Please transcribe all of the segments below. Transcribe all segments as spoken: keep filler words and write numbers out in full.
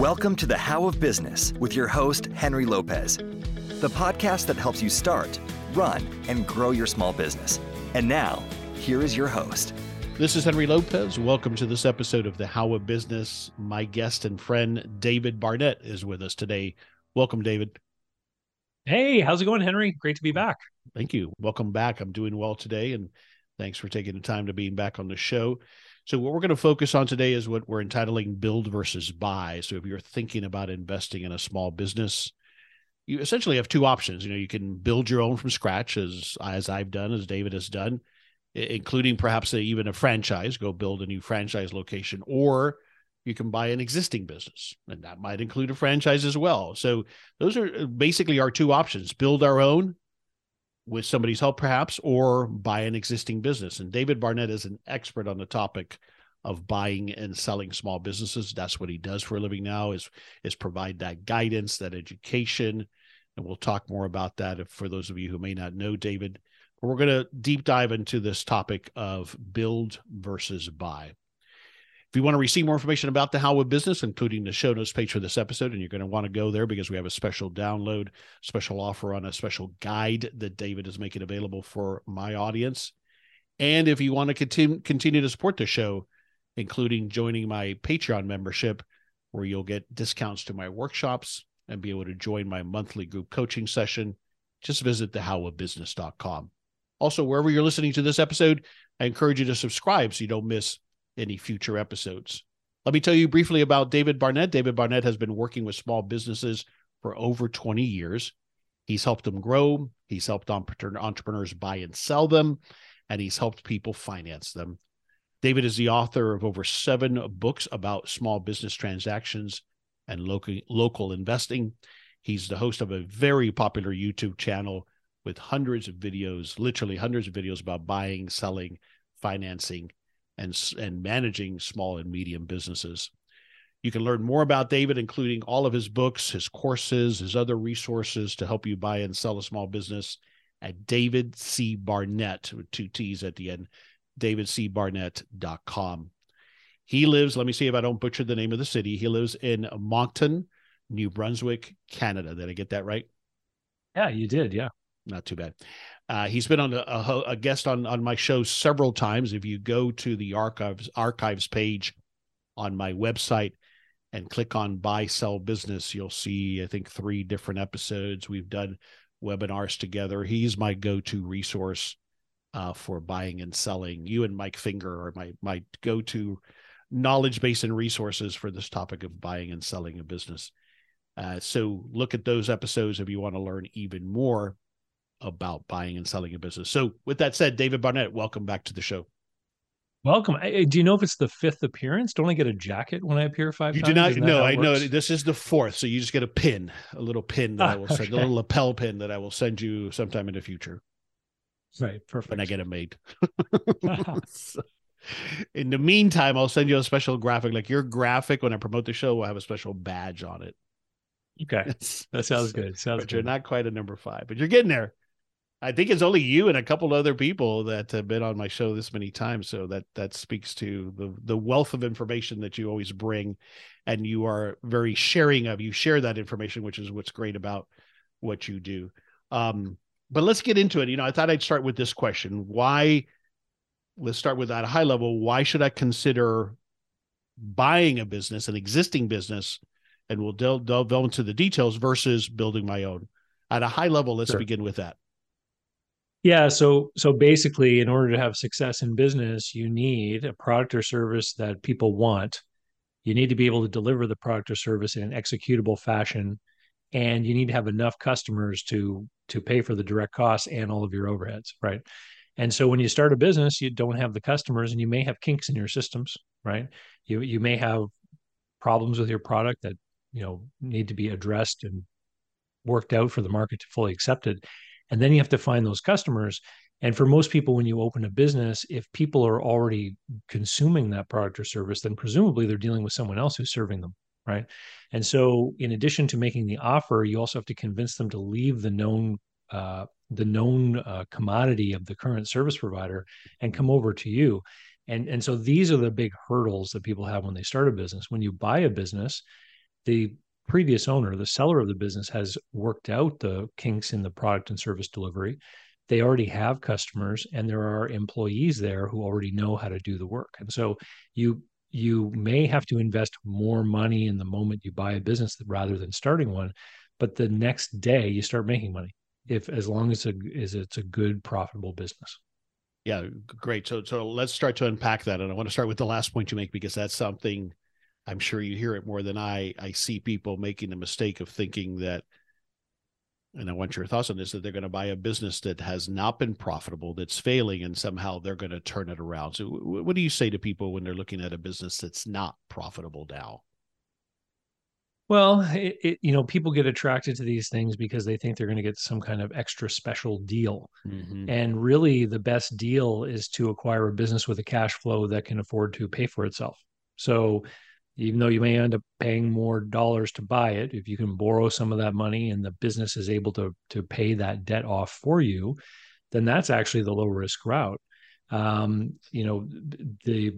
Welcome to The How of Business with your host, Henry Lopez, the podcast that helps you start, run, and grow your small business. And now, here is your host. This is Henry Lopez. Welcome to this episode of The How of Business. My guest and friend, David Barnett, is with us today. Welcome, David. Hey, how's it going, Henry? Great to be back. Thank you. Welcome back. I'm doing well today, and thanks for taking the time to be back on the show. So what we're going to focus on today is what we're entitling build versus buy. So if you're thinking about investing in a small business, you essentially have two options. You know, you can build your own from scratch, as, as I've done, as David has done, including perhaps a, even a franchise, go build a new franchise location, or you can buy an existing business, and that might include a franchise as well. So those are basically our two options: build our own with somebody's help, perhaps, or buy an existing business. And David Barnett is an expert on the topic of buying and selling small businesses. That's what he does for a living now, is, is provide that guidance, that education. And we'll talk more about that if, for those of you who may not know David. We're going to deep dive into this topic of build versus buy. If you want to receive more information about the How of Business, including the show notes page for this episode, and you're going to want to go there because we have a special download, special offer on a special guide that David is making available for my audience. And if you want to continue, continue to support the show, including joining my Patreon membership, where you'll get discounts to my workshops and be able to join my monthly group coaching session, just visit the how of business dot com. Also, wherever you're listening to this episode, I encourage you to subscribe so you don't miss any future episodes. Let me tell you briefly about David Barnett. David Barnett has been working with small businesses for over twenty years. He's helped them grow. He's helped entrepreneurs buy and sell them, and he's helped people finance them. David is the author of over seven books about small business transactions and local, local investing. He's the host of a very popular YouTube channel with hundreds of videos, literally hundreds of videos about buying, selling, financing, and, and managing small and medium businesses. You can learn more about David, including all of his books, his courses, his other resources to help you buy and sell a small business at David C. Barnett, with two T's at the end, david c barnett dot com. He lives, let me see if I don't butcher the name of the city, he lives in Moncton, New Brunswick, Canada. Did I get that right? Yeah, you did, yeah. Not too bad. Uh, he's been on a, a, a guest on, on my show several times. If you go to the archives archives page on my website and click on Buy, Sell Business, you'll see, I think, three different episodes. We've done webinars together. He's my go-to resource uh, for buying and selling. You and Mike Finger are my, my go-to knowledge base and resources for this topic of buying and selling a business. Uh, so look at those episodes if you want to learn even more about buying and selling a business. So with that said, David Barnett, welcome back to the show. Welcome. I, do you know if it's the fifth appearance? Don't I get a jacket when I appear five you times? You do not. Isn't no, I works? know this is the fourth. So you just get a pin, a little pin that ah, I will send, okay. a little lapel pin that I will send you sometime in the future. Right. Perfect. When I get it made. So, in the meantime, I'll send you a special graphic. Like your graphic, when I promote the show, will have a special badge on it. Okay. That sounds good. Sounds good. You're not quite a number five, but you're getting there. I think it's only you and a couple other people that have been on my show this many times. So that that speaks to the the wealth of information that you always bring, and you are very sharing of. You share that information, which is what's great about what you do. Um, but let's get into it. You know, I thought I'd start with this question. Why, let's start with that high level. Why should I consider buying a business, an existing business, and we'll delve, delve into the details versus building my own? At a high level, let's sure. begin with that. Yeah. So, so basically, in order to have success in business, you need a product or service that people want. You need to be able to deliver the product or service in an executable fashion, and you need to have enough customers to, to pay for the direct costs and all of your overheads. Right. And so when you start a business, you don't have the customers, and you may have kinks in your systems, right? You, you may have problems with your product that, you know, need to be addressed and worked out for the market to fully accept it. And then you have to find those customers. And for most people, when you open a business, if people are already consuming that product or service, then presumably they're dealing with someone else who's serving them, right? And so in addition to making the offer, you also have to convince them to leave the known uh, the known uh, commodity of the current service provider and come over to you. And, and so these are the big hurdles that people have when they start a business. When you buy a business, the previous owner, the seller of the business, has worked out the kinks in the product and service delivery. They already have customers, and there are employees there who already know how to do the work. And so you you may have to invest more money in the moment you buy a business rather than starting one, but the next day you start making money, if as long as it's a good, profitable business. Yeah, great. So so let's start to unpack that. And I want to start with the last point you make, because that's something I'm sure you hear it more than I. I see people making the mistake of thinking that, and I want your thoughts on this, that they're going to buy a business that has not been profitable, that's failing, and somehow they're going to turn it around. So what do you say to people when they're looking at a business that's not profitable now? Well, it, it, you know, people get attracted to these things because they think they're going to get some kind of extra special deal. Mm-hmm. And really the best deal is to acquire a business with a cash flow that can afford to pay for itself. So even though you may end up paying more dollars to buy it, if you can borrow some of that money and the business is able to, to pay that debt off for you, then that's actually the low risk route. Um, you know, the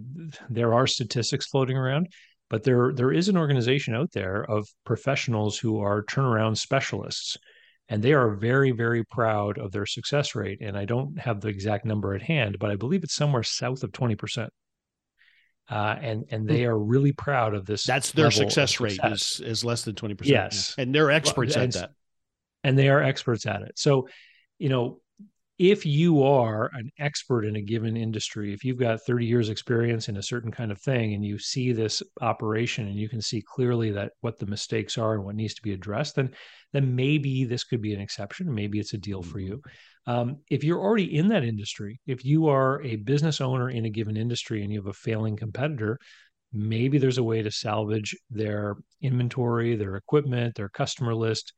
there are statistics floating around. But there, there is an organization out there of professionals who are turnaround specialists, and they are very, very proud of their success rate. And I don't have the exact number at hand, but I believe it's somewhere south of twenty percent. Uh, and and they are really proud of this. That's their success rate is, is less than twenty percent. Yes. And they're experts at that. And they are experts at it. So, you know, if you are an expert in a given industry, if you've got thirty years experience in a certain kind of thing, and you see this operation and you can see clearly that what the mistakes are and what needs to be addressed, then, then maybe this could be an exception. Maybe it's a deal for you. Um, if you're already in that industry, if you are a business owner in a given industry and you have a failing competitor, maybe there's a way to salvage their inventory, their equipment, their customer list,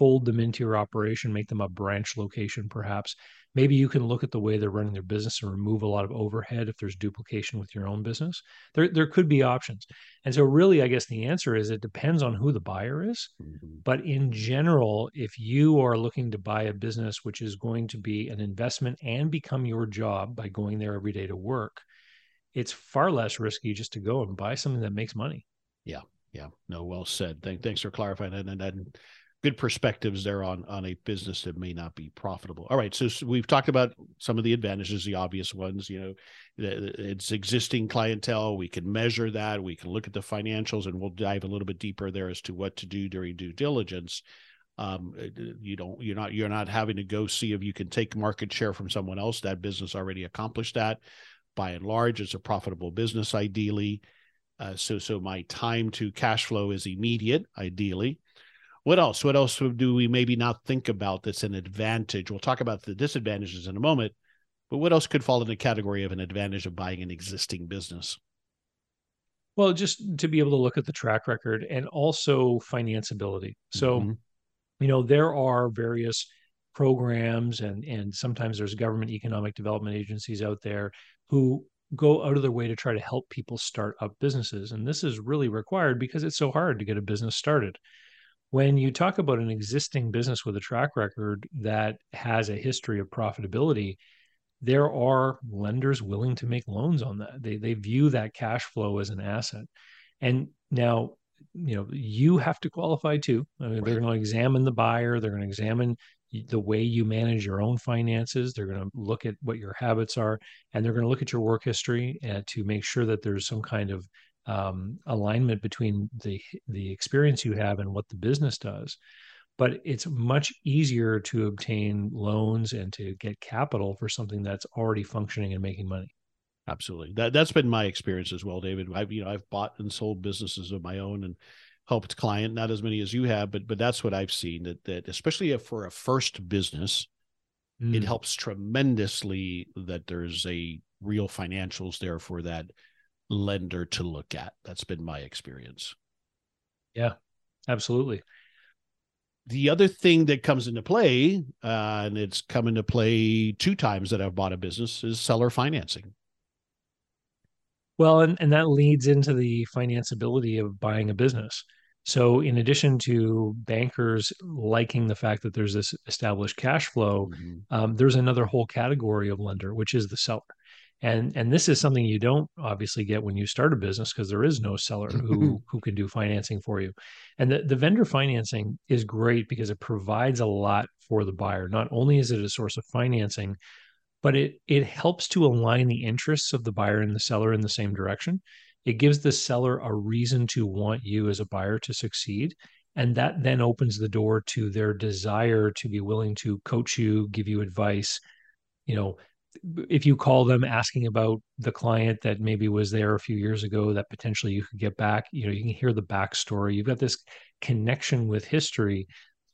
fold them into your operation, make them a branch location, perhaps. Maybe you can look at the way they're running their business and remove a lot of overhead if there's duplication with your own business. There, there could be options. And so really, I guess the answer is it depends on who the buyer is. Mm-hmm. But in general, if you are looking to buy a business which is going to be an investment and become your job by going there every day to work, it's far less risky just to go and buy something that makes money. Yeah, yeah. No, well said. Thank, thanks for clarifying that. And, and good perspectives there on, on a business that may not be profitable. All right. So we've talked about some of the advantages, the obvious ones, you know, it's existing clientele. We can measure that. We can look at the financials, and we'll dive a little bit deeper there as to what to do during due diligence. Um, you don't, you're not, you're not having to go see if you can take market share from someone else. That business already accomplished that. By and large, it's a profitable business, ideally. Uh, so, so my time to cash flow is immediate, ideally. What else? What else do we maybe not think about that's an advantage? We'll talk about the disadvantages in a moment, but what else could fall in the category of an advantage of buying an existing business? Well, just to be able to look at the track record and also financeability. So, mm-hmm. you know, there are various programs and, and sometimes there's government economic development agencies out there who go out of their way to try to help people start up businesses. And this is really required because it's so hard to get a business started. When you talk about an existing business with a track record that has a history of profitability, there are lenders willing to make loans on that. They they view that cash flow as an asset. And now, you know, you have to qualify too. I mean, right. They're going to examine the buyer. They're going to examine the way you manage your own finances. They're going to look at what your habits are, and they're going to look at your work history uh, to make sure that there's some kind of Um, alignment between the the experience you have and what the business does. But it's much easier to obtain loans and to get capital for something that's already functioning and making money. Absolutely. That, that's been my experience as well, David. I've, you know, I've bought and sold businesses of my own and helped client, not as many as you have, but but that's what I've seen, that, that especially if for a first business, mm. it helps tremendously that there's a real financials there for that lender to look at. That's been my experience. Yeah, absolutely. The other thing that comes into play, uh, and it's come into play two times that I've bought a business, is seller financing. Well, and, and that leads into the financeability of buying a business. So in addition to bankers liking the fact that there's this established cash flow, mm-hmm. um, there's another whole category of lender, which is the seller. And and this is something you don't obviously get when you start a business, because there is no seller who who can do financing for you. And the, the vendor financing is great because it provides a lot for the buyer. Not only is it a source of financing, but it it helps to align the interests of the buyer and the seller in the same direction. It gives the seller a reason to want you as a buyer to succeed. And that then opens the door to their desire to be willing to coach you, give you advice. You know, if you call them asking about the client that maybe was there a few years ago that potentially you could get back, you know, you can hear the backstory. You've got this connection with history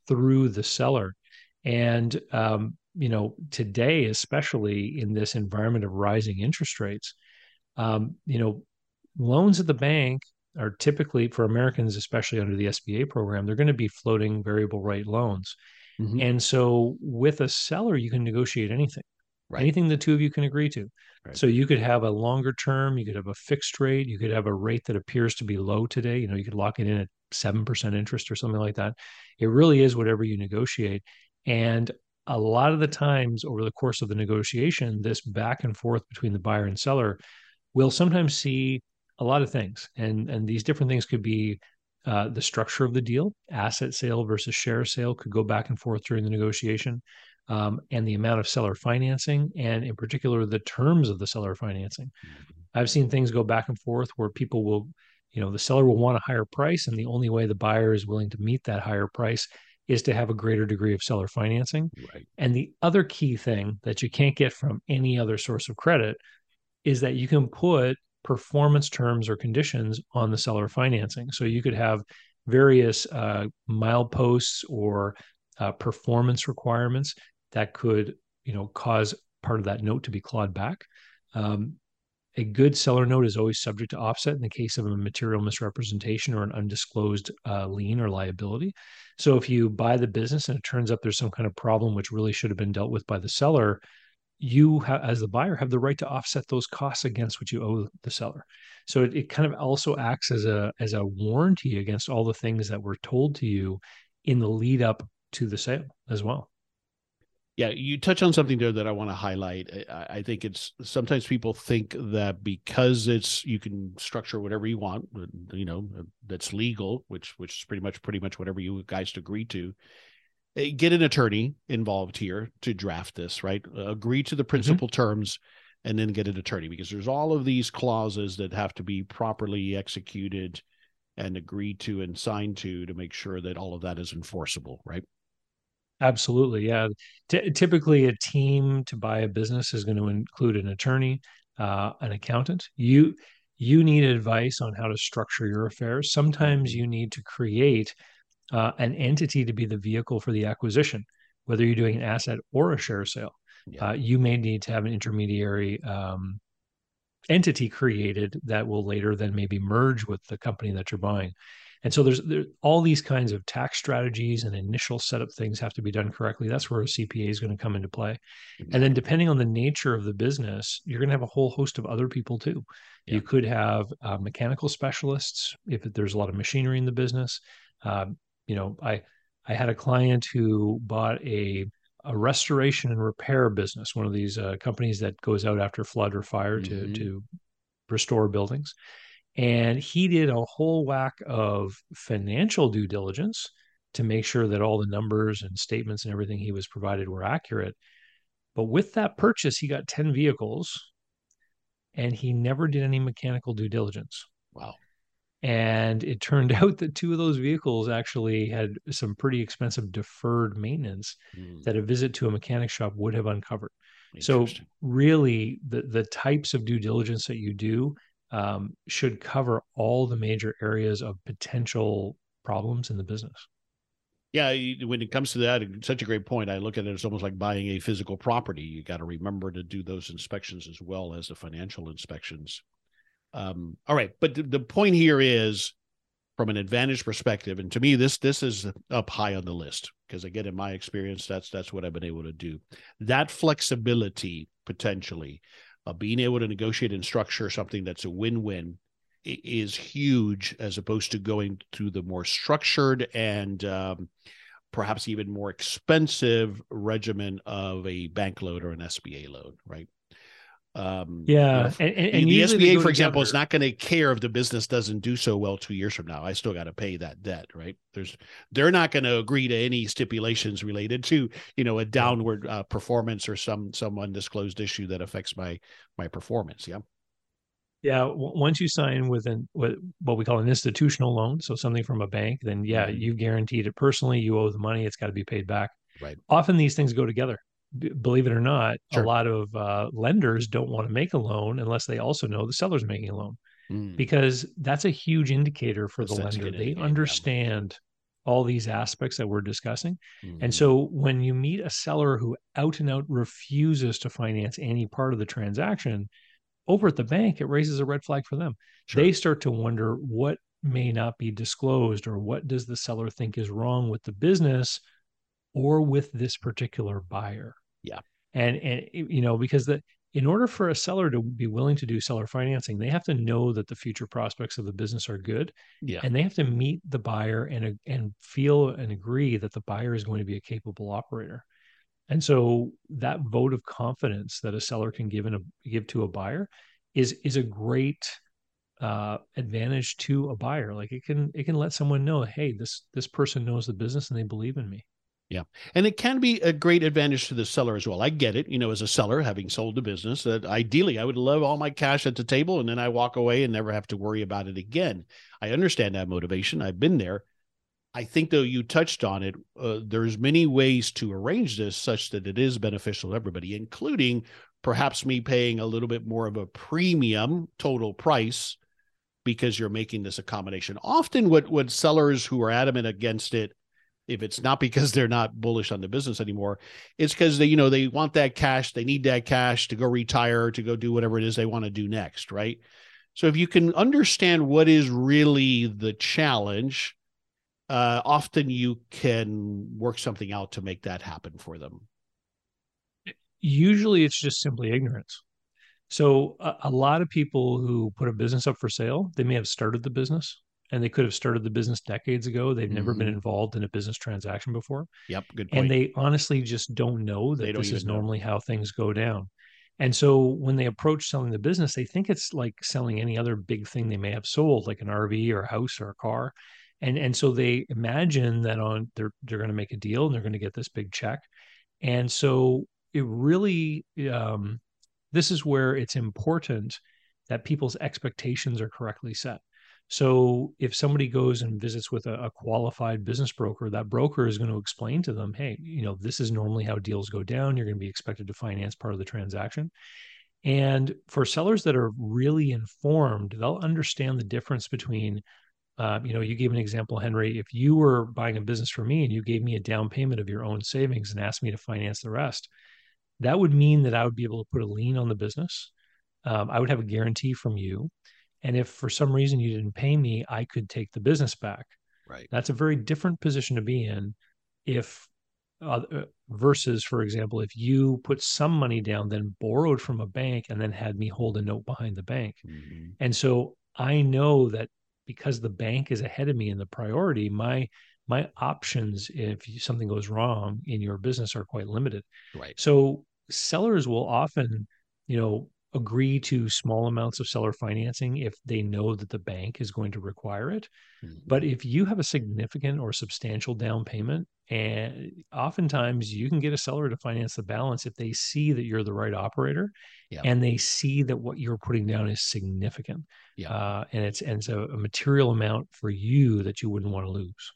through the seller. And, um, you know, today, especially in this environment of rising interest rates, um, you know, loans at the bank are typically, for Americans, especially under the S B A program, they're going to be floating variable rate loans. Mm-hmm. And so with a seller, you can negotiate anything. Right. Anything the two of you can agree to. Right. So you could have a longer term, you could have a fixed rate, you could have a rate that appears to be low today. You know, you could lock it in at seven percent interest or something like that. It really is whatever you negotiate. And a lot of the times over the course of the negotiation, this back and forth between the buyer and seller will sometimes see a lot of things. And, and these different things could be uh, the structure of the deal. Asset sale versus share sale could go back and forth during the negotiation. Um, and the amount of seller financing, and in particular, the terms of the seller financing. I've seen things go back and forth where people will, you know, the seller will want a higher price, and the only way the buyer is willing to meet that higher price is to have a greater degree of seller financing. Right. And the other key thing that you can't get from any other source of credit is that you can put performance terms or conditions on the seller financing. So you could have various uh, mileposts or uh, performance requirements that could, you know, cause part of that note to be clawed back. Um, a good seller note is always subject to offset in the case of a material misrepresentation or an undisclosed uh, lien or liability. So if you buy the business and it turns up there's some kind of problem which really should have been dealt with by the seller, you ha- as the buyer have the right to offset those costs against what you owe the seller. So it, it kind of also acts as a as a warranty against all the things that were told to you in the lead up to the sale as well. Yeah, you touch on something there that I want to highlight. I, I think it's sometimes people think that because it's you can structure whatever you want, you know, that's legal, which which is pretty much pretty much whatever you guys agree to. Get an attorney involved here to draft this, right? Agree to the principal mm-hmm. terms, and then get an attorney, because there's all of these clauses that have to be properly executed and agreed to and signed to to make sure that all of that is enforceable, right? Absolutely. Yeah. T- typically a team to buy a business is going to include an attorney, uh, an accountant. You, you need advice on how to structure your affairs. Sometimes you need to create uh, an entity to be the vehicle for the acquisition, whether you're doing an asset or a share sale. Yeah. Uh, you may need to have an intermediary um, entity created that will later then maybe merge with the company that you're buying. And so there's, there's all these kinds of tax strategies and initial setup things have to be done correctly. That's where a C P A is going to come into play. Exactly. And then depending on the nature of the business, you're going to have a whole host of other people too. Yeah. You could have uh, mechanical specialists if there's a lot of machinery in the business. Um, you know, I I had a client who bought a, a restoration and repair business, one of these uh, companies that goes out after flood or fire mm-hmm. to to restore buildings. And he did a whole whack of financial due diligence to make sure that all the numbers and statements and everything he was provided were accurate. But with that purchase, he got ten vehicles and he never did any mechanical due diligence. Wow. And it turned out that two of those vehicles actually had some pretty expensive deferred maintenance mm. that a visit to a mechanic shop would have uncovered. So really the, the types of due diligence that you do Um, should cover all the major areas of potential problems in the business. Yeah, when it comes to that, it's such a great point. I look at it as almost like buying a physical property. You got to remember to do those inspections as well as the financial inspections. Um, all right, but th- the point here is, from an advantage perspective, and to me, this this is up high on the list because, again, in my experience, that's that's what I've been able to do. That flexibility potentially. Uh, being able to negotiate and structure something that's a win-win is huge, as opposed to going to the more structured and um, perhaps even more expensive regimen of a bank loan or an S B A loan, right? Um, yeah. You know, and, and, and the S B A, for example, together. is not going to care if the business doesn't do so well two years from now. I still got to pay that debt, right? There's, they're not going to agree to any stipulations related to, you know, a downward uh, performance or some, some undisclosed issue that affects my, my performance. Yeah. Yeah. W- once you sign with an, with what we call an institutional loan, so something from a bank, then yeah, you guaranteed it personally, you owe the money, it's got to be paid back. Right. Often these things go together. Believe it or not, sure. a lot of uh, lenders don't want to make a loan unless they also know the seller's making a loan, mm. because that's a huge indicator for that's the lender. They understand yeah. all these aspects that we're discussing. Mm. And so when you meet a seller who out and out refuses to finance any part of the transaction, over at the bank, it raises a red flag for them. Sure. They start to wonder what may not be disclosed, or what does the seller think is wrong with the business or with this particular buyer. Yeah. And, and you know, because the, in order for a seller to be willing to do seller financing, they have to know that the future prospects of the business are good. Yeah. And they have to meet the buyer and, and feel and agree that the buyer is going to be a capable operator. And so that vote of confidence that a seller can give in a, give to a buyer is, is a great uh, advantage to a buyer. Like it can, it can let someone know, hey, this, this person knows the business and they believe in me. Yeah. And it can be a great advantage to the seller as well. I get it, you know, as a seller, having sold the business, that ideally I would love all my cash at the table and then I walk away and never have to worry about it again. I understand that motivation. I've been there. I think, though, you touched on it, uh, there's many ways to arrange this such that it is beneficial to everybody, including perhaps me paying a little bit more of a premium total price because you're making this accommodation. Often what, what sellers who are adamant against it, if it's not because they're not bullish on the business anymore, it's because they, you know, they want that cash, they need that cash to go retire, to go do whatever it is they want to do next, right? So if you can understand what is really the challenge, uh, often you can work something out to make that happen for them. Usually it's just simply ignorance. So a, a lot of people who put a business up for sale, they may have started the business. And they could have started the business decades ago. They've never mm-hmm. been involved in a business transaction before. Yep, good point. And they honestly just don't know that this is normally how things go down. And so when they approach selling the business, they think it's like selling any other big thing they may have sold, like an R V or a house or a car. And, and so they imagine that on they're they're going to make a deal and they're going to get this big check. And so it really, um, this is where it's important that people's expectations are correctly set. So if somebody goes and visits with a, a qualified business broker, that broker is going to explain to them, hey, you know, this is normally how deals go down. You're going to be expected to finance part of the transaction. And for sellers that are really informed, they'll understand the difference between, uh, you know, you gave an example, Henry, if you were buying a business from me and you gave me a down payment of your own savings and asked me to finance the rest, that would mean that I would be able to put a lien on the business. Um, I would have a guarantee from you. And if for some reason you didn't pay me, I could take the business back. Right. That's a very different position to be in if uh, versus, for example, if you put some money down, then borrowed from a bank and then had me hold a note behind the bank. Mm-hmm. And so I know that because the bank is ahead of me in the priority, my my options, if something goes wrong in your business, are quite limited. Right. So sellers will often, you know, agree to small amounts of seller financing if they know that the bank is going to require it. Mm-hmm. But if you have a significant or substantial down payment, and oftentimes you can get a seller to finance the balance if they see that you're the right operator, yeah. and they see that what you're putting down is significant. Yeah. Uh, and it's, and it's a, a material amount for you that you wouldn't want to lose.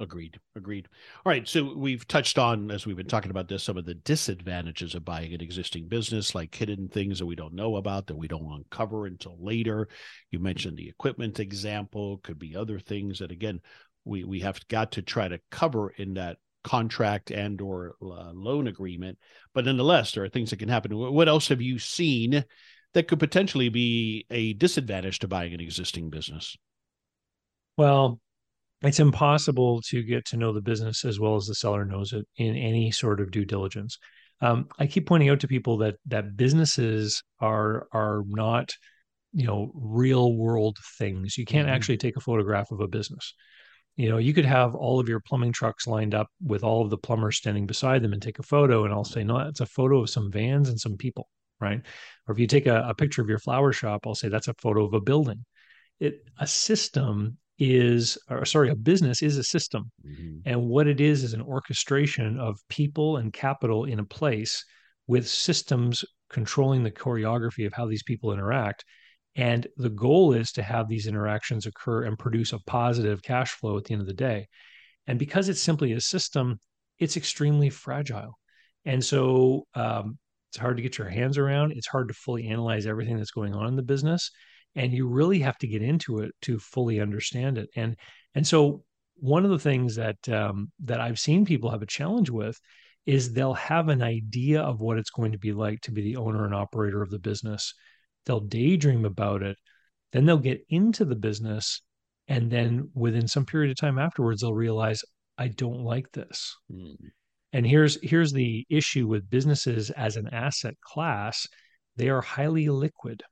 Agreed. Agreed. All right. So we've touched on, as we've been talking about this, some of the disadvantages of buying an existing business, like hidden things that we don't know about, that we don't uncover until later. You mentioned the equipment example, could be other things that, again, we, we have got to try to cover in that contract and or uh, loan agreement. But nonetheless, there are things that can happen. What else have you seen that could potentially be a disadvantage to buying an existing business? Well, it's impossible to get to know the business as well as the seller knows it in any sort of due diligence. Um, I keep pointing out to people that that businesses are are not, you know, real world things. You can't mm-hmm. actually take a photograph of a business. You know, you could have all of your plumbing trucks lined up with all of the plumbers standing beside them and take a photo, and I'll say, no, that's a photo of some vans and some people. right? Or if you take a, a picture of your flower shop, I'll say that's a photo of a building. It, a system is, or sorry, a business is a system. Mm-hmm. And what it is is an orchestration of people and capital in a place with systems controlling the choreography of how these people interact. And the goal is to have these interactions occur and produce a positive cash flow at the end of the day. And because it's simply a system, it's extremely fragile. And so um, it's hard to get your hands around. It's hard to fully analyze everything that's going on in the business. And you really have to get into it to fully understand it. And and so one of the things that um, that I've seen people have a challenge with is they'll have an idea of what it's going to be like to be the owner and operator of the business. They'll daydream about it. Then they'll get into the business. And then within some period of time afterwards, they'll realize, I don't like this. Mm. And here's, here's the issue with businesses as an asset class. They are highly liquid.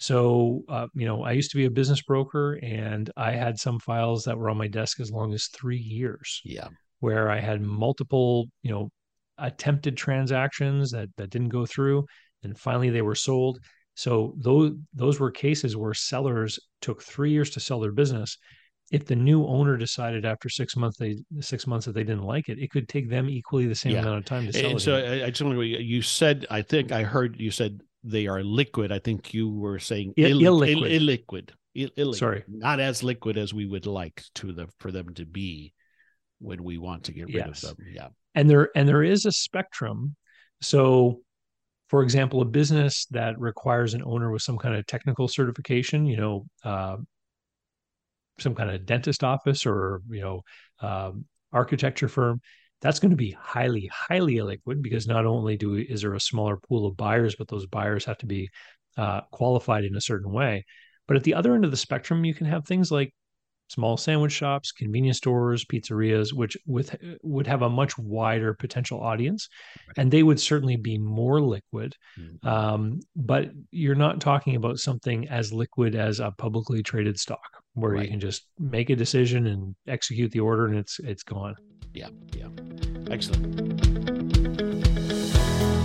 So, uh, you know, I used to be a business broker, and I had some files that were on my desk as long as three years. Yeah. Where I had multiple, you know, attempted transactions that, that didn't go through, and finally they were sold. So those, those were cases where sellers took three years to sell their business. If the new owner decided after six months, they six months that they didn't like it, it could take them equally the same yeah. amount of time to sell and it. So I, I just want to, you said, I think I heard you said they are liquid. I think you were saying I, Ill, illiquid. Ill, illiquid. Ill, illiquid. Sorry. Not as liquid as we would like to the, for them to be when we want to get rid yes. of them. Yeah. And there, and there is a spectrum. So for example, a business that requires an owner with some kind of technical certification, you know, uh, some kind of dentist office or, you know, um, architecture firm, that's going to be highly, highly illiquid, because not only do we, is there a smaller pool of buyers, but those buyers have to be uh, qualified in a certain way. But at the other end of the spectrum, you can have things like small sandwich shops, convenience stores, pizzerias, which with would have a much wider potential audience, right. and they would certainly be more liquid. Mm-hmm. Um, but you're not talking about something as liquid as a publicly traded stock, where right. you can just make a decision and execute the order, and it's it's gone. Yeah, yeah, excellent.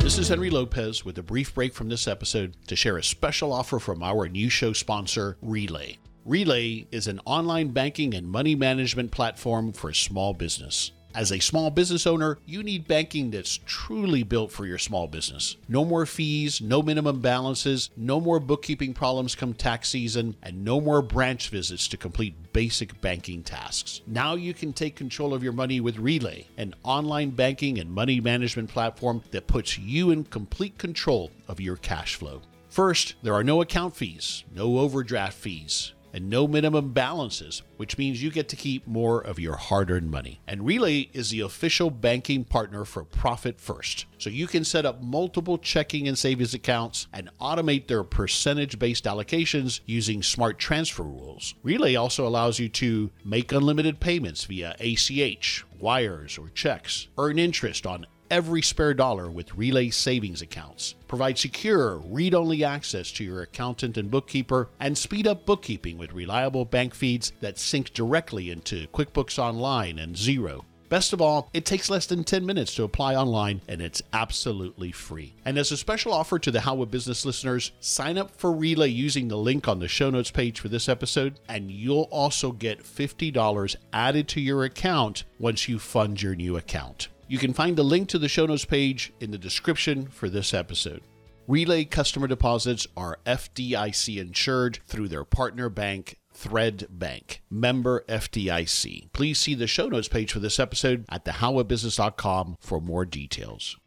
This is Henry Lopez with a brief break from this episode to share a special offer from our new show sponsor, Relay. Relay is an online banking and money management platform for small business. As a small business owner, you need banking that's truly built for your small business. No more fees, no minimum balances, no more bookkeeping problems come tax season, and no more branch visits to complete basic banking tasks. Now you can take control of your money with Relay, an online banking and money management platform that puts you in complete control of your cash flow. First, there are no account fees, no overdraft fees, and no minimum balances, which means you get to keep more of your hard-earned money. And Relay is the official banking partner for Profit First, so you can set up multiple checking and savings accounts and automate their percentage-based allocations using smart transfer rules. Relay also allows you to make unlimited payments via A C H, wires, or checks, earn interest on every spare dollar with Relay savings accounts, provide secure, read-only access to your accountant and bookkeeper, and speed up bookkeeping with reliable bank feeds that sync directly into QuickBooks Online and Xero. Best of all, it takes less than ten minutes to apply online, and it's absolutely free. And as a special offer to the How of Business listeners, sign up for Relay using the link on the show notes page for this episode, and you'll also get fifty dollars added to your account once you fund your new account. You can find the link to the show notes page in the description for this episode. Relay customer deposits are F D I C insured through their partner bank, Thread Bank. Member F D I C. Please see the show notes page for this episode at the how of business dot com for more details.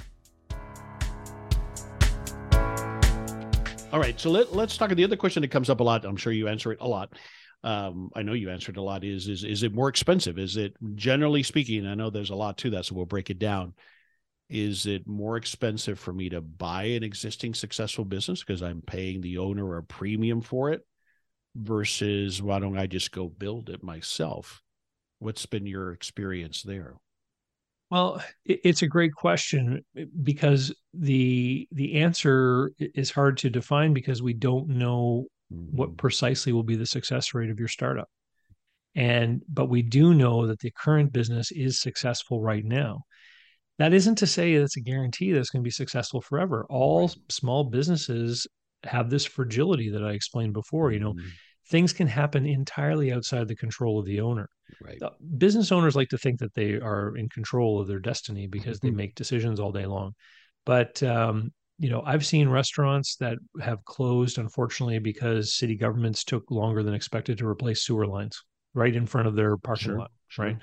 All right, so let, let's talk about the other question that comes up a lot. I'm sure you answer it a lot. Um, I know you answered a lot. Is is is it more expensive? Is it, generally speaking, I know there's a lot to that, so we'll break it down. Is it more expensive for me to buy an existing successful business because I'm paying the owner a premium for it, versus why don't I just go build it myself? What's been your experience there? Well, it's a great question, because the the answer is hard to define, because we don't know what precisely will be the success rate of your startup. And, but we do know that the current business is successful right now. That isn't to say that's a guarantee that it's going to be successful forever. All right. small businesses have this fragility that I explained before. You know, mm-hmm. things can happen entirely outside the control of the owner. Right. Business owners like to think that they are in control of their destiny because mm-hmm. they make decisions all day long. But, um, you know, I've seen restaurants that have closed, unfortunately, because city governments took longer than expected to replace sewer lines right in front of their parking sure, lot, sure. right?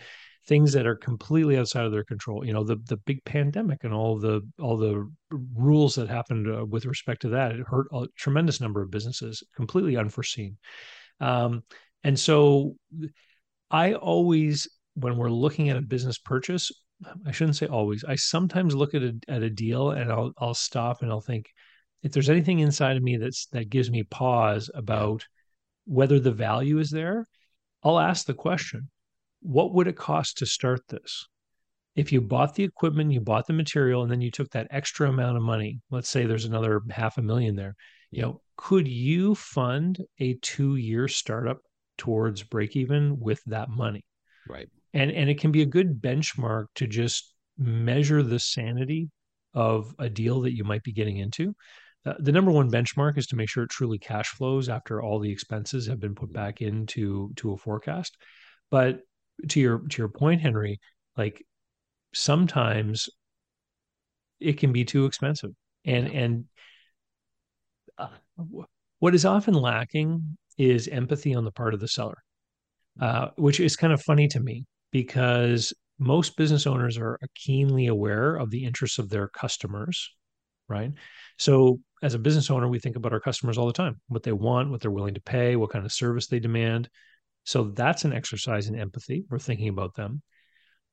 Things that are completely outside of their control. You know, the the big pandemic and all the all the rules that happened uh, with respect to that, it hurt a tremendous number of businesses, completely unforeseen. Um, and so I always, when we're looking at a business purchase, I shouldn't say always, I sometimes look at a, at a deal and I'll I'll stop and I'll think, if there's anything inside of me that's that gives me pause about whether the value is there, I'll ask the question, what would it cost to start this? If you bought the equipment, you bought the material, and then you took that extra amount of money, let's say there's another half a million there, you know, could you fund a two-year startup towards break even with that money? Right. And and it can be a good benchmark to just measure the sanity of a deal that you might be getting into. Uh, the number one benchmark is to make sure it truly cash flows after all the expenses have been put back into to a forecast. But to your to your point, Henry, like sometimes it can be too expensive. And yeah. and uh, what is often lacking is empathy on the part of the seller, uh, which is kind of funny to me, because most business owners are keenly aware of the interests of their customers, right? So as a business owner, we think about our customers all the time, what they want, what they're willing to pay, what kind of service they demand. So that's an exercise in empathy. We're thinking about them.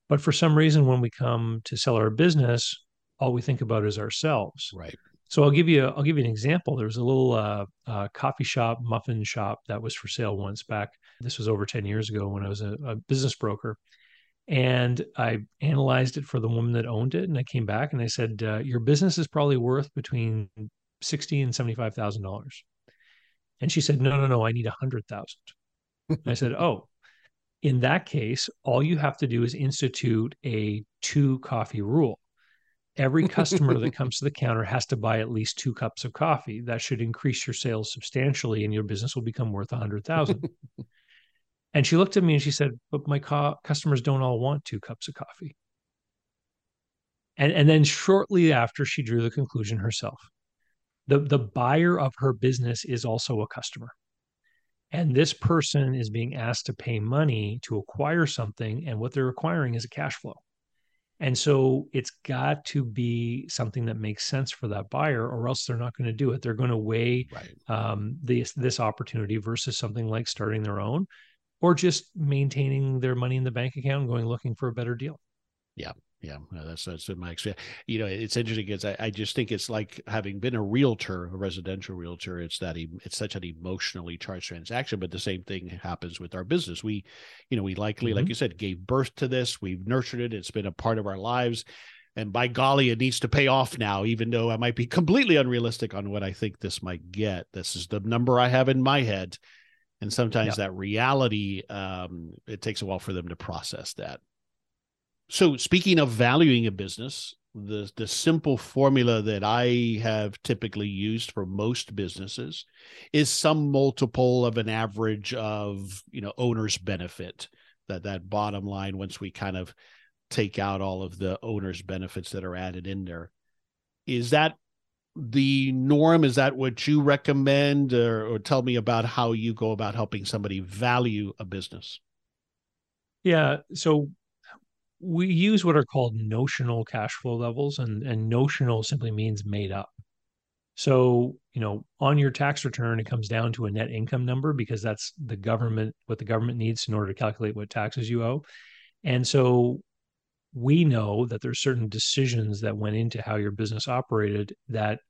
But for some reason, when we come to sell our business, all we think about is ourselves. Right. So I'll give you a, I'll give you an example. There was a little uh, uh, coffee shop, muffin shop that was for sale once back. This was over ten years ago when I was a, a business broker. And I analyzed it for the woman that owned it. And I came back and I said, uh, your business is probably worth between sixty thousand dollars and seventy-five thousand dollars. And she said, no, no, no, I need one hundred thousand dollars. I said, oh, in that case, all you have to do is institute a two coffee rule. Every customer that comes to the counter has to buy at least two cups of coffee. That should increase your sales substantially and your business will become worth one hundred thousand dollars. And she looked at me and she said, but my co- customers don't all want two cups of coffee. And, and then shortly after, she drew the conclusion herself. The, the buyer of her business is also a customer. And this person is being asked to pay money to acquire something, and what they're acquiring is a cash flow. And so it's got to be something that makes sense for that buyer, or else they're not going to do it. They're going to weigh right. um, this, this opportunity versus something like starting their own, or just maintaining their money in the bank account and going looking for a better deal. Yeah. Yeah, that's that's been my experience. You know, it's interesting because I, I just think it's like having been a realtor, a residential realtor. It's that it's such an emotionally charged transaction. But the same thing happens with our business. We, you know, we likely, mm-hmm. like you said, gave birth to this. We've nurtured it. It's been a part of our lives. And by golly, it needs to pay off now, even though I might be completely unrealistic on what I think this might get. This is the number I have in my head, and sometimes yep. that reality, um, it takes a while for them to process that. So speaking of valuing a business, the, the simple formula that I have typically used for most businesses is some multiple of an average of, you know, owner's benefit, that, that bottom line, once we kind of take out all of the owner's benefits that are added in there. Is that the norm? Is that what you recommend? Or, or tell me about how you go about helping somebody value a business. Yeah. So we use what are called notional cash flow levels, and, and notional simply means made up. So, you know, on your tax return, it comes down to a net income number, because that's the government, what the government needs in order to calculate what taxes you owe. And so we know that there's certain decisions that went into how your business operated that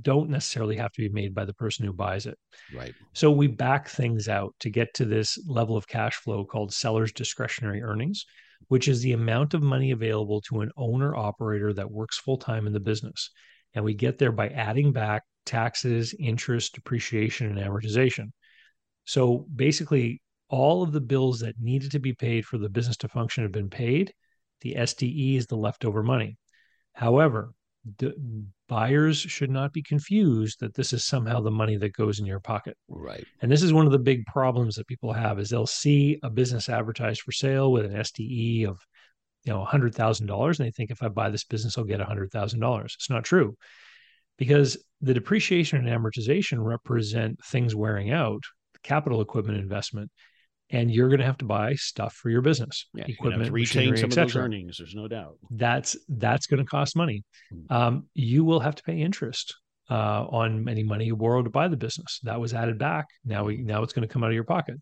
don't necessarily have to be made by the person who buys it. Right. So we back things out to get to this level of cash flow called seller's discretionary earnings, which is the amount of money available to an owner operator that works full-time in the business. And we get there by adding back taxes, interest, depreciation, and amortization. So basically, all of the bills that needed to be paid for the business to function have been paid. The S D E is the leftover money. However, the buyers should not be confused that this is somehow the money that goes in your pocket. Right. And this is one of the big problems that people have is they'll see a business advertised for sale with an S D E of, you know, one hundred thousand dollars. And they think if I buy this business, I'll get one hundred thousand dollars. It's not true, because the depreciation and amortization represent things wearing out, capital equipment investment, and you're going to have to buy stuff for your business. Yeah, equipment, retain some of those earnings, there's no doubt. That's that's going to cost money. Um, you will have to pay interest uh, on any money you borrowed to buy the business. That was added back. Now we now it's going to come out of your pocket.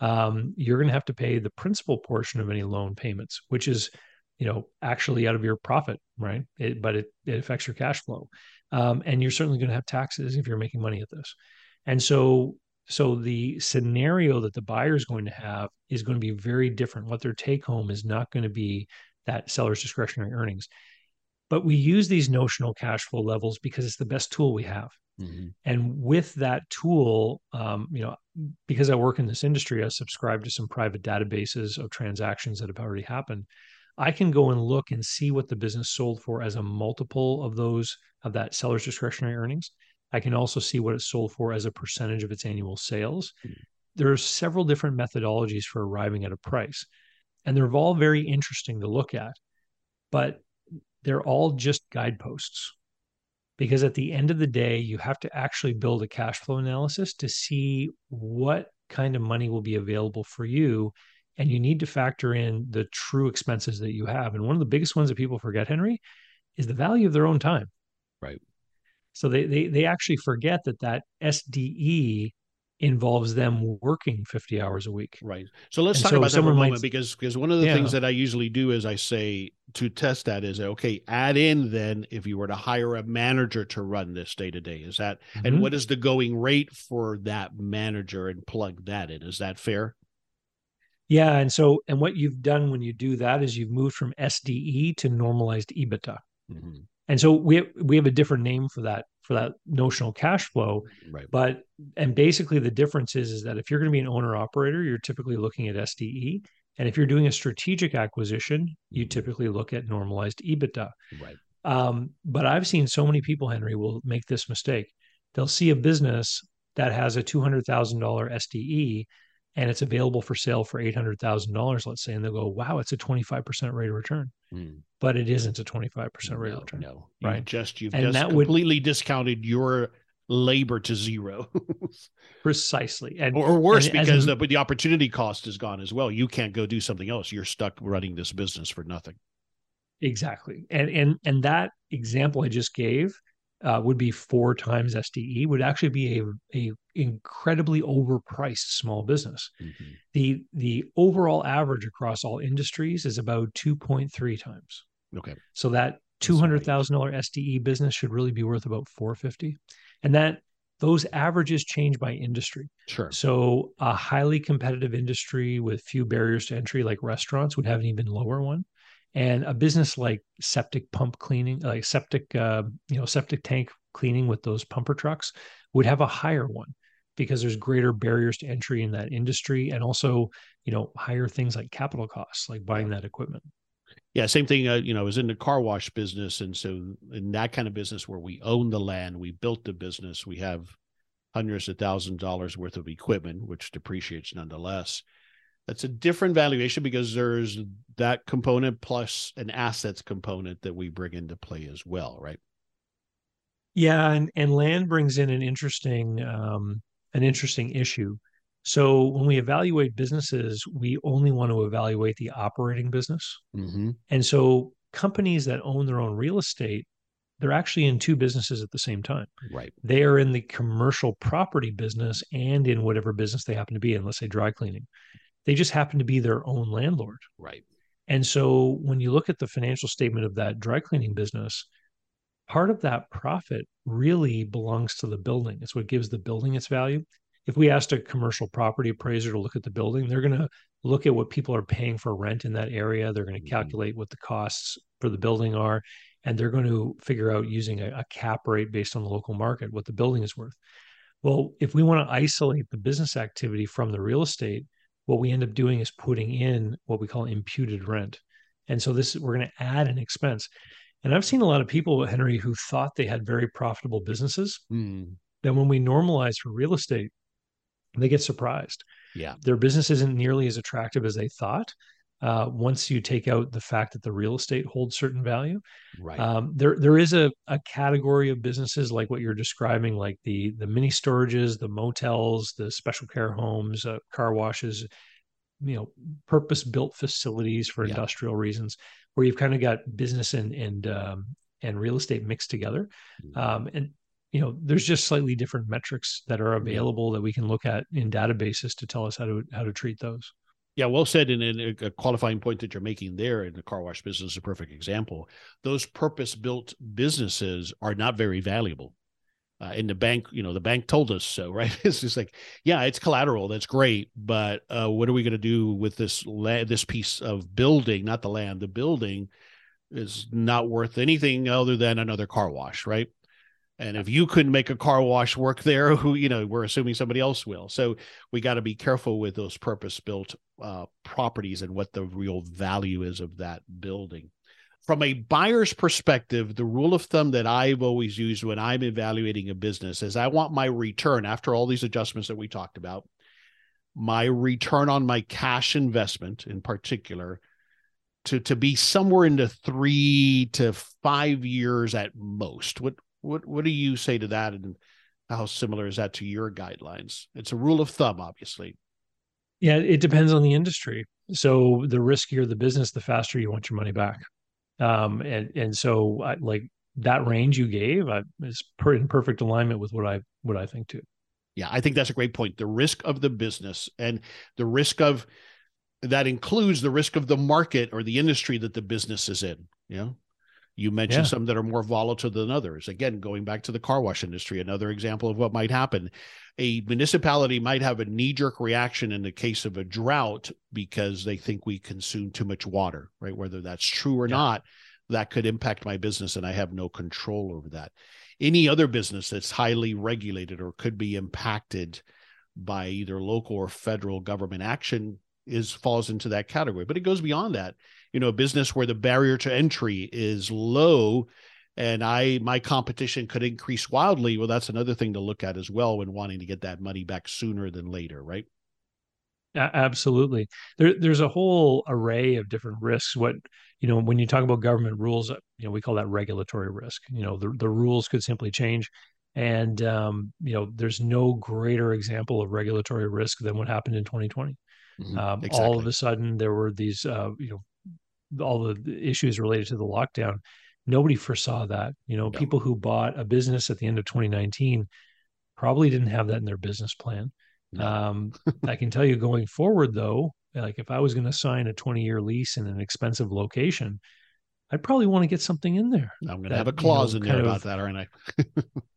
Um, you're going to have to pay the principal portion of any loan payments, which is, you know, actually out of your profit, right? It, but it, it affects your cash flow. Um, and you're certainly going to have taxes if you're making money at this. And so So the scenario that the buyer is going to have is going to be very different. What their take home is not going to be that seller's discretionary earnings. But we use these notional cash flow levels because it's the best tool we have. Mm-hmm. And with that tool, um, you know, because I work in this industry, I subscribe to some private databases of transactions that have already happened. I can go and look and see what the business sold for as a multiple of those, of that seller's discretionary earnings. I can also see what it sold for as a percentage of its annual sales. Mm-hmm. There are several different methodologies for arriving at a price, and they're all very interesting to look at, but they're all just guideposts, because at the end of the day, you have to actually build a cash flow analysis to see what kind of money will be available for you. And you need to factor in the true expenses that you have. And one of the biggest ones that people forget, Henry, is the value of their own time. Right. So they they they actually forget that that S D E involves them working fifty hours a week. Right. So let's and talk so about that for a moment, might, because, because one of the yeah. things that I usually do is I say to test that is, okay, add in then if you were to hire a manager to run this day to day, is that, mm-hmm. and what is the going rate for that manager, and plug that in? Is that fair? Yeah. And so, and what you've done when you do that is you've moved from S D E to normalized EBITDA. Mm-hmm. And so we have, we have a different name for that, for that notional cash flow, right. But, and basically the difference is, is that if you're going to be an owner operator, you're typically looking at S D E. And if you're doing a strategic acquisition, you typically look at normalized EBITDA. Right. Um, but I've seen so many people, Henry, will make this mistake. They'll see a business that has a two hundred thousand dollars S D E and it's available for sale for eight hundred thousand dollars, let's say, and they'll go, wow, it's a twenty-five percent rate of return. Mm. But it isn't a twenty-five percent rate no, of return. No, right? You've just, you've and just that completely would, discounted your labor to zero. Precisely. And, or, or worse, and, because as, the, the opportunity cost is gone as well. You can't go do something else. You're stuck running this business for nothing. Exactly. And, and, and that example I just gave uh, would be four times S D E, would actually be a, a incredibly overpriced small business. Mm-hmm. The the overall average across all industries is about two point three times. Okay. So that two hundred thousand dollars S D E business should really be worth about four hundred fifty thousand dollars. And that those averages change by industry. Sure. So a highly competitive industry with few barriers to entry, like restaurants, would have an even lower one. And a business like septic pump cleaning, like septic, uh, you know, septic tank cleaning with those pumper trucks would have a higher one, because there's greater barriers to entry in that industry, and also, you know, higher things like capital costs, like buying that equipment. Yeah, same thing, uh, you know, I was in the car wash business. And so in that kind of business where we own the land, we built the business, we have hundreds of thousands of dollars worth of equipment, which depreciates nonetheless. That's a different valuation because there's that component plus an assets component that we bring into play as well, right? Yeah, and, and land brings in an interesting um, an interesting issue. So when we evaluate businesses, we only want to evaluate the operating business. Mm-hmm. And so companies that own their own real estate, they're actually in two businesses at the same time. Right. They are in the commercial property business and in whatever business they happen to be in, let's say dry cleaning. They just happen to be their own landlord. Right. And so when you look at the financial statement of that dry cleaning business, part of that profit really belongs to the building. It's what gives the building its value. If we asked a commercial property appraiser to look at the building, they're going to look at what people are paying for rent in that area. They're going to calculate what the costs for the building are, and they're going to figure out using a, a cap rate based on the local market, what the building is worth. Well, if we want to isolate the business activity from the real estate, what we end up doing is putting in what we call imputed rent. And so this, we're going to add an expense. And I've seen a lot of people, Henry, who thought they had very profitable businesses. Mm. Then when we normalize for real estate, they get surprised. Yeah, their business isn't nearly as attractive as they thought. Uh, once you take out the fact that the real estate holds certain value, right? Um, there, there is a, a category of businesses like what you're describing, like the the mini storages, the motels, the special care homes, uh, car washes, you know, purpose-built facilities for yeah. industrial reasons, where you've kind of got business and and um, and real estate mixed together, mm-hmm. um, and. You know, there's just slightly different metrics that are available that we can look at in databases to tell us how to how to treat those. Yeah, well said. And, and a qualifying point that you're making there in the car wash business is a perfect example. Those purpose-built businesses are not very valuable. Uh, and the bank, you know, the bank told us so, right? It's just like, yeah, it's collateral. That's great. But uh, what are we going to do with this la- this piece of building, not the land? The building is not worth anything other than another car wash, right? And if you couldn't make a car wash work there, who, you know, we're assuming somebody else will. So we got to be careful with those purpose-built uh, properties and what the real value is of that building. From a buyer's perspective, the rule of thumb that I've always used when I'm evaluating a business is I want my return, after all these adjustments that we talked about, my return on my cash investment in particular, to, to be somewhere in the three to five years at most. What What what do you say to that, and how similar is that to your guidelines? It's a rule of thumb, obviously. Yeah, it depends on the industry. So the riskier the business, the faster you want your money back. Um, and and so I, like that range you gave I, is per, in perfect alignment with what I what I think too. Yeah, I think that's a great point. The risk of the business and the risk of that includes the risk of the market or the industry that the business is in. You know. You mentioned yeah. some that are more volatile than others. Again, going back to the car wash industry, another example of what might happen. A municipality might have a knee-jerk reaction in the case of a drought because they think we consume too much water, right? Whether that's true or yeah. not, that could impact my business, and I have no control over that. Any other business that's highly regulated or could be impacted by either local or federal government action is falls into that category. But it goes beyond that. You know, a business where the barrier to entry is low and I my competition could increase wildly. Well, that's another thing to look at as well when wanting to get that money back sooner than later, right? Absolutely. There, there's a whole array of different risks. What, you know, when you talk about government rules, you know, we call that regulatory risk. You know, the, the rules could simply change. And, um, you know, there's no greater example of regulatory risk than what happened in twenty twenty. Mm-hmm. Um, exactly. All of a sudden, there were these, uh, you know, all the issues related to the lockdown, nobody foresaw that. You know, yeah. people who bought a business at the end of twenty nineteen probably didn't have that in their business plan. No. Um, I can tell you going forward though, like if I was going to sign a twenty year lease in an expensive location, I'd probably want to get something in there. I'm going to have a clause you know, in there about of, that, aren't I?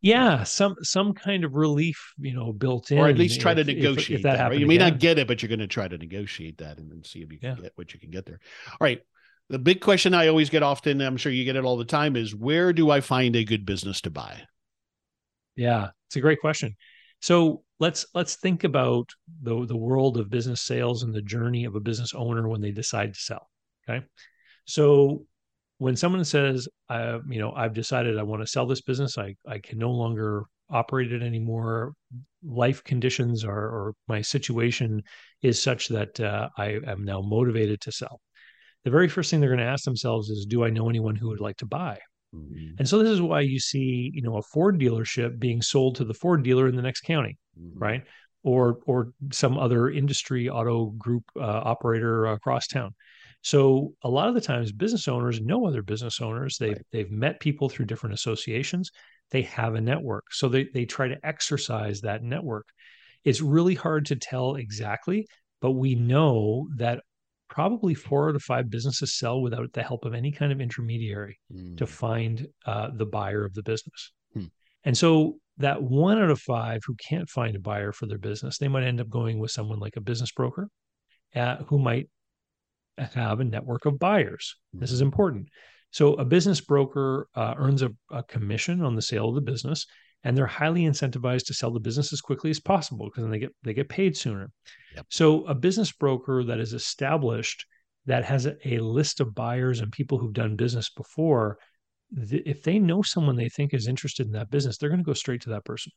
yeah. Some, some kind of relief, you know, built in. Or at least try if, to negotiate if, if that. that right? You may again. not get it, but you're going to try to negotiate that and then see if you can yeah. get what you can get there. All right. The big question I always get often, I'm sure you get it all the time, is where do I find a good business to buy? Yeah, it's a great question. So let's let's think about the, the world of business sales and the journey of a business owner when they decide to sell, okay? So when someone says, I, you know, I've decided I want to sell this business, I, I can no longer operate it anymore, life conditions are, or my situation is such that uh, I am now motivated to sell. The very first thing they're going to ask themselves is, do I know anyone who would like to buy? Mm-hmm. And so this is why you see, you know, a Ford dealership being sold to the Ford dealer in the next county, mm-hmm. right? Or or some other industry auto group uh, operator across town. So a lot of the times business owners know other business owners. They've, right. they've met people through different associations. They have a network. So they they try to exercise that network. It's really hard to tell exactly, but we know that probably four out of five businesses sell without the help of any kind of intermediary mm. to find uh, the buyer of the business. Mm. And so that one out of five who can't find a buyer for their business, they might end up going with someone like a business broker uh, who might have a network of buyers. Mm. This is important. So a business broker uh, earns a, a commission on the sale of the business, and they're highly incentivized to sell the business as quickly as possible because then they get they get paid sooner. Yep. So a business broker that is established, that has a, a list of buyers and people who've done business before, th- if they know someone they think is interested in that business, they're going to go straight to that person.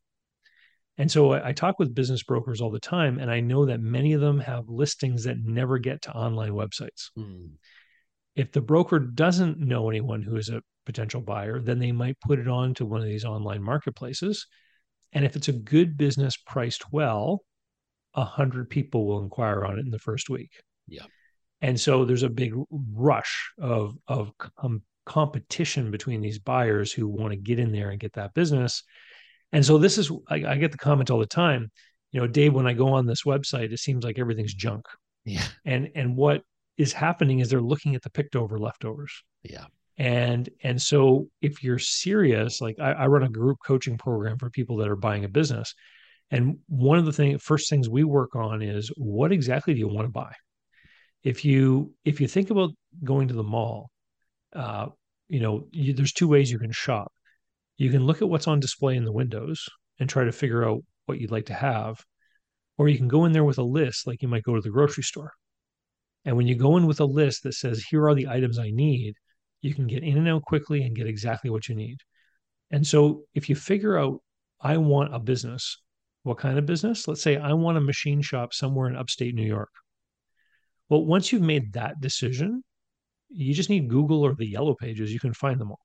And so I, I talk with business brokers all the time, and I know that many of them have listings that never get to online websites. Mm. If the broker doesn't know anyone who is a potential buyer, then they might put it on to one of these online marketplaces. And if it's a good business priced well, a hundred people will inquire on it in the first week. Yeah. And so there's a big rush of, of com- competition between these buyers who want to get in there and get that business. And so this is, I, I get the comment all the time, you know, Dave, when I go on this website, it seems like everything's junk. Yeah. And, and what is happening is they're looking at the picked over leftovers. Yeah. And, and so if you're serious, like I, I run a group coaching program for people that are buying a business. And one of the thing, first things we work on is what exactly do you want to buy? If you, if you think about going to the mall, uh, you know, you, there's two ways you can shop. You can look at what's on display in the windows and try to figure out what you'd like to have, or you can go in there with a list, like you might go to the grocery store. And when you go in with a list that says, here are the items I need, you can get in and out quickly and get exactly what you need. And so if you figure out, I want a business, what kind of business? Let's say I want a machine shop somewhere in upstate New York. Well, once you've made that decision, you just need Google or the Yellow Pages, you can find them all.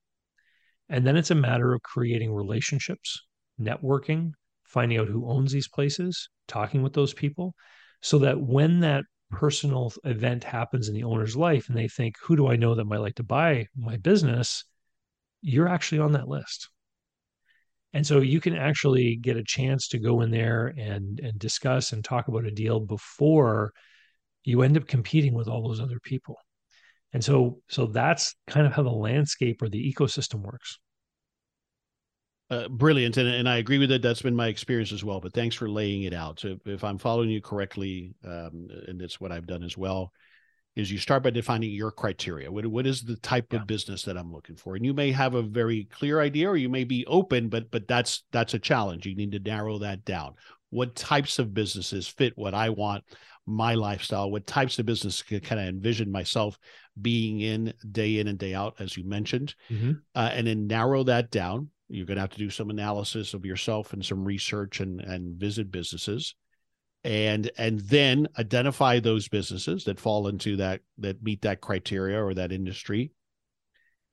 And then it's a matter of creating relationships, networking, finding out who owns these places, talking with those people, so that when that personal event happens in the owner's life and they think, who do I know that might like to buy my business? You're actually on that list. And so you can actually get a chance to go in there and, and discuss and talk about a deal before you end up competing with all those other people. And so, so that's kind of how the landscape or the ecosystem works. Uh, brilliant. And, and I agree with that. That's been my experience as well, but thanks for laying it out. So if, if I'm following you correctly, um, and that's what I've done as well, is you start by defining your criteria. What, what is the type yeah. of business that I'm looking for? And you may have a very clear idea, or you may be open, but, but that's, that's a challenge. You need to narrow that down. What types of businesses fit what I want, my lifestyle, what types of business can kind of envision myself being in day in and day out, as you mentioned, mm-hmm. uh, and then narrow that down. You're going to have to do some analysis of yourself and some research and, and visit businesses and, and then identify those businesses that fall into that, that meet that criteria or that industry,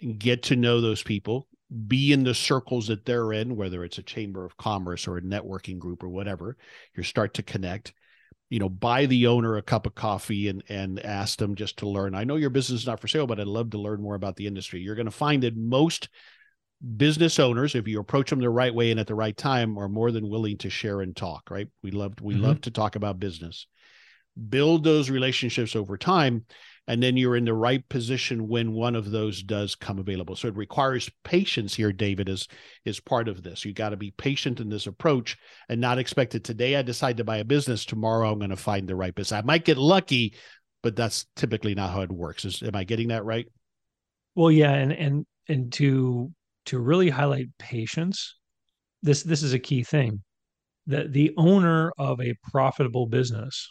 and get to know those people, be in the circles that they're in, whether it's a chamber of commerce or a networking group or whatever. You start to connect. You know, buy the owner a cup of coffee and, and ask them just to learn. I know your business is not for sale, but I'd love to learn more about the industry. You're going to find that most business owners, if you approach them the right way and at the right time, are more than willing to share and talk, right? We love, we mm-hmm. love to talk about business. Build those relationships over time, and then you're in the right position when one of those does come available. So it requires patience here, David, is, is part of this. You got to be patient in this approach and not expect that today I decide to buy a business, tomorrow I'm going to find the right business. I might get lucky, but that's typically not how it works. Is, am I getting that right? Well, yeah. And, and, and to, to really highlight patience, this, this is a key thing, that the owner of a profitable business,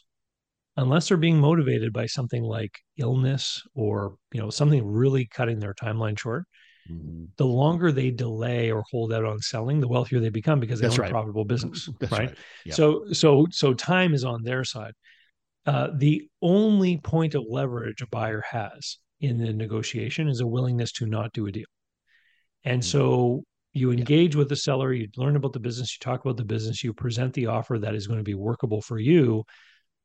unless they're being motivated by something like illness or, you know, something really cutting their timeline short, mm-hmm. the longer they delay or hold out on selling, the wealthier they become, because they That's own right. a profitable business, That's right? right. Yeah. So, so, so time is on their side. Uh, the only point of leverage a buyer has in the negotiation is a willingness to not do a deal. And mm-hmm. so you engage yeah. with the seller, you learn about the business, you talk about the business, you present the offer that is going to be workable for you.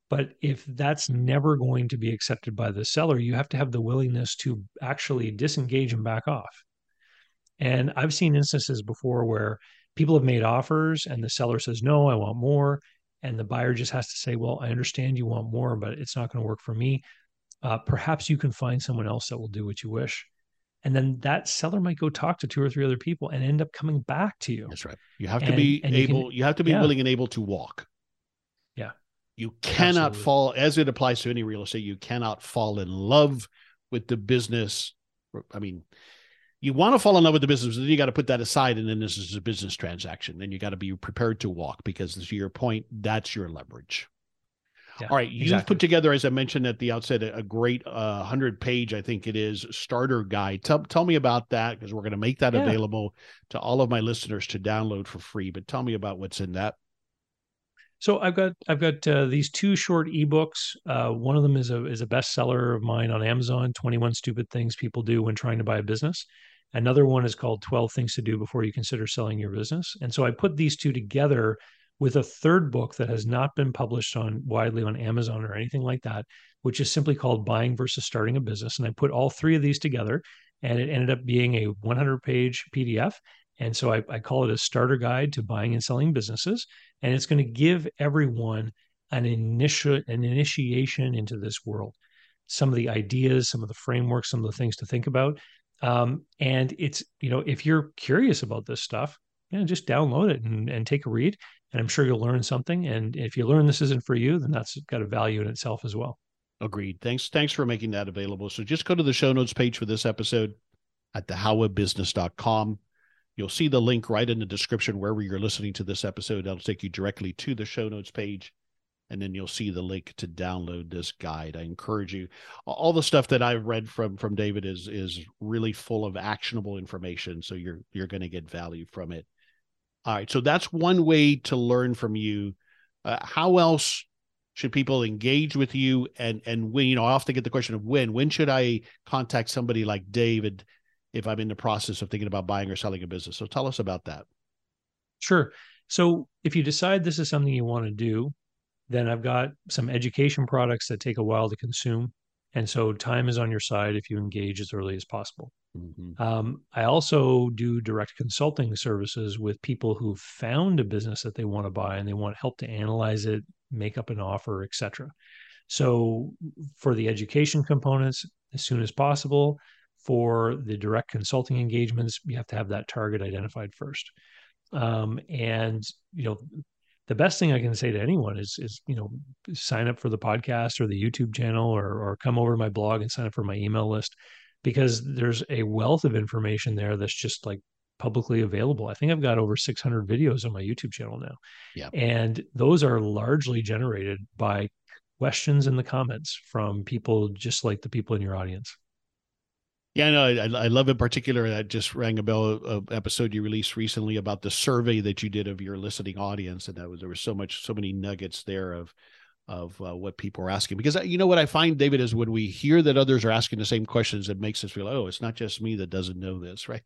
But if that's never going to be accepted by the seller, you have to have the willingness to actually disengage and back off. And I've seen instances before where people have made offers and the seller says, no, I want more. And the buyer just has to say, well, I understand you want more, but it's not going to work for me. Uh, perhaps you can find someone else that will do what you wish. And then that seller might go talk to two or three other people and end up coming back to you. That's right. You have and, to be able, you, can, you have to be yeah. willing and able to walk. Yeah. You cannot Absolutely. fall, as it applies to any real estate, you cannot fall in love with the business. I mean, you want to fall in love with the business, but then you got to put that aside, and then this is a business transaction. Then you got to be prepared to walk, because to your point, that's your leverage. Yeah, all right. You've exactly. put together, as I mentioned at the outset, a great uh, hundred page, I think it is, starter guide. Tell, tell me about that, because we're going to make that yeah. available to all of my listeners to download for free. But tell me about what's in that. So I've got I've got uh, these two short ebooks. Uh, one of them is a is a bestseller of mine on Amazon, twenty-one Stupid Things People Do When Trying to Buy a Business. Another one is called twelve Things to Do Before You Consider Selling Your Business. And so I put these two together with a third book that has not been published on widely on Amazon or anything like that, which is simply called Buying Versus Starting a Business. And I put all three of these together, and it ended up being a hundred page P D F. And so I, I call it a starter guide to buying and selling businesses. And it's going to give everyone an initial, an initiation into this world. Some of the ideas, some of the frameworks, some of the things to think about. Um, and it's, you know, if you're curious about this stuff, you know, just download it and, and take a read. And I'm sure you'll learn something. And if you learn this isn't for you, then that's got a value in itself as well. Agreed. Thanks. Thanks for making that available. So just go to the show notes page for this episode at the how of business dot com. You'll see the link right in the description wherever you're listening to this episode. That'll take you directly to the show notes page, and then you'll see the link to download this guide. I encourage you. All the stuff that I've read from from David is is really full of actionable information, so you're you're going to get value from it. All right, so that's one way to learn from you. Uh, how else should people engage with you? And and when, you know, I often get the question of when when should I contact somebody like David if I'm in the process of thinking about buying or selling a business? So tell us about that. Sure. So if you decide this is something you want to do, then I've got some education products that take a while to consume. And so time is on your side if you engage as early as possible. Mm-hmm. Um, I also do direct consulting services with people who've found a business that they want to buy and they want help to analyze it, make up an offer, et cetera. So for the education components, as soon as possible. For the direct consulting engagements, you have to have that target identified first. Um, and, you know, the best thing I can say to anyone is, is, you know, sign up for the podcast or the YouTube channel, or, or come over to my blog and sign up for my email list, because there's a wealth of information there that's just like publicly available. I think I've got over six hundred videos on my YouTube channel now. Yeah. And those are largely generated by questions in the comments from people just like the people in your audience. Yeah, no, I, I love in particular, that just rang a bell, uh, episode you released recently about the survey that you did of your listening audience. And that was, there was so much, so many nuggets there of, of uh, what people are asking. Because, you know, what I find, David, is when we hear that others are asking the same questions, it makes us feel, oh, it's not just me that doesn't know this, right?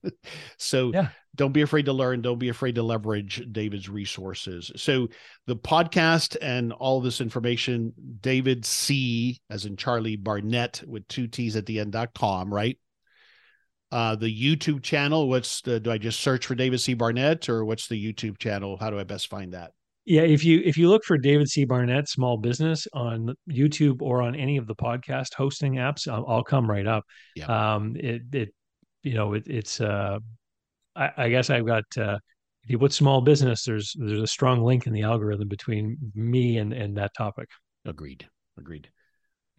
So yeah. Don't be afraid to learn. Don't be afraid to leverage David's resources. So the podcast and all this information, David C, as in Charlie, Barnett with two T's at the end dot com, right? Uh, the YouTube channel, what's the, do I just search for David C. Barnett, or what's the YouTube channel? How do I best find that? Yeah, if you if you look for David C. Barnett Small Business on YouTube or on any of the podcast hosting apps, I'll, I'll come right up. Yeah. Um, it, it, you know, it, it's, uh, I, I guess I've got, uh, if you put small business, there's there's a strong link in the algorithm between me and, and that topic. Agreed. Agreed.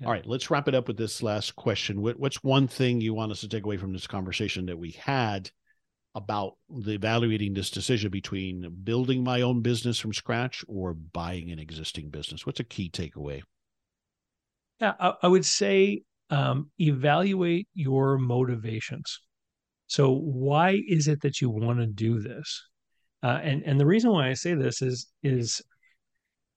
All right, let's wrap it up with this last question. What, what's one thing you want us to take away from this conversation that we had about the evaluating this decision between building my own business from scratch or buying an existing business? What's a key takeaway? Yeah, I, I would say um, evaluate your motivations. So why is it that you want to do this? Uh, and, and the reason why I say this is, is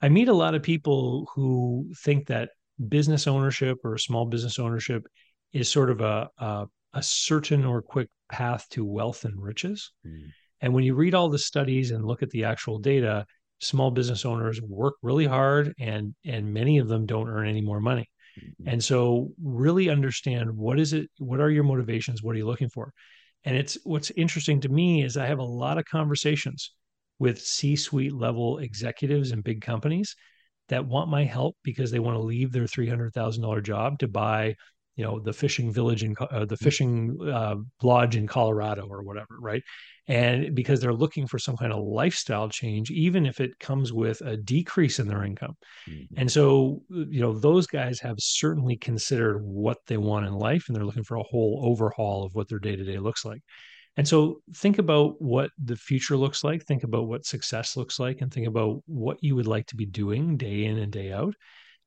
I meet a lot of people who think that business ownership or small business ownership is sort of a, a, a certain or quick path to wealth and riches. Mm. And when you read all the studies and look at the actual data, small business owners work really hard, and, and many of them don't earn any more money. Mm-hmm. And so really understand what is it, what are your motivations? What are you looking for? And it's, what's interesting to me is I have a lot of conversations with C-suite level executives in big companies that want my help because they want to leave their three hundred thousand dollars job to buy, you know, the fishing village in uh, the fishing uh, lodge in Colorado or whatever, right? And because they're looking for some kind of lifestyle change, even if it comes with a decrease in their income. Mm-hmm. And so, you know, those guys have certainly considered what they want in life, and they're looking for a whole overhaul of what their day-to-day looks like. And so think about what the future looks like, think about what success looks like, and think about what you would like to be doing day in and day out.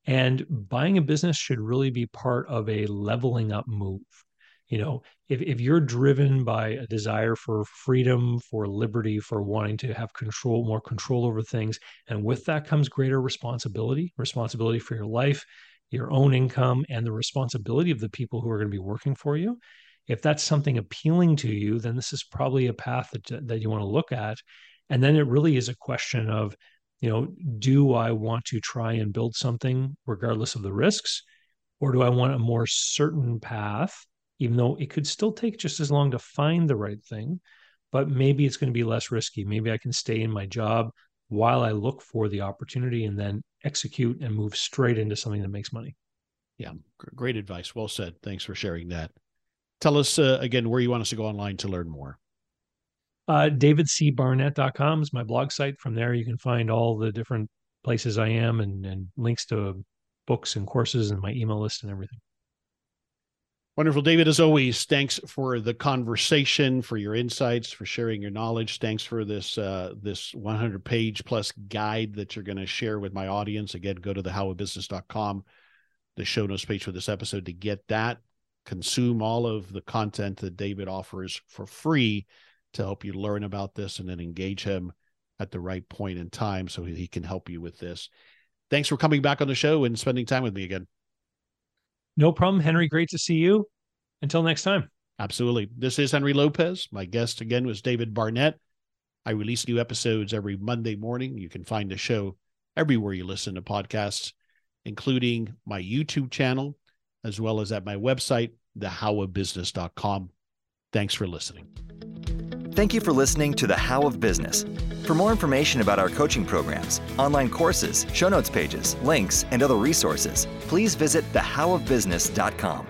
And buying a business should really be part of a leveling up move. You know, if, if you're driven by a desire for freedom, for liberty, for wanting to have control, more control over things, and with that comes greater responsibility, responsibility for your life, your own income, and the responsibility of the people who are going to be working for you. If that's something appealing to you, then this is probably a path that, that you want to look at. And then it really is a question of, you know, do I want to try and build something regardless of the risks, or do I want a more certain path? Even though it could still take just as long to find the right thing, but maybe it's going to be less risky. Maybe I can stay in my job while I look for the opportunity and then execute and move straight into something that makes money. Yeah, great advice. Well said. Thanks for sharing that. Tell us uh, again where you want us to go online to learn more. Uh, david c barnett dot com is my blog site. From there, you can find all the different places I am and, and links to books and courses and my email list and everything. Wonderful. David, as always, thanks for the conversation, for your insights, for sharing your knowledge. Thanks for this uh, this one hundred page plus guide that you're going to share with my audience. Again, go to the how of business dot com, the show notes page for this episode, to get that. Consume all of the content that David offers for free to help you learn about this and then engage him at the right point in time so he can help you with this. Thanks for coming back on the show and spending time with me again. No problem, Henry. Great to see you. Until next time. Absolutely. This is Henry Lopez. My guest again was David Barnett. I release new episodes every Monday morning. You can find the show everywhere you listen to podcasts, including my YouTube channel, as well as at my website, the how of business dot com. Thanks for listening. Thank you for listening to The How of Business. For more information about our coaching programs, online courses, show notes pages, links, and other resources, please visit the how of business dot com.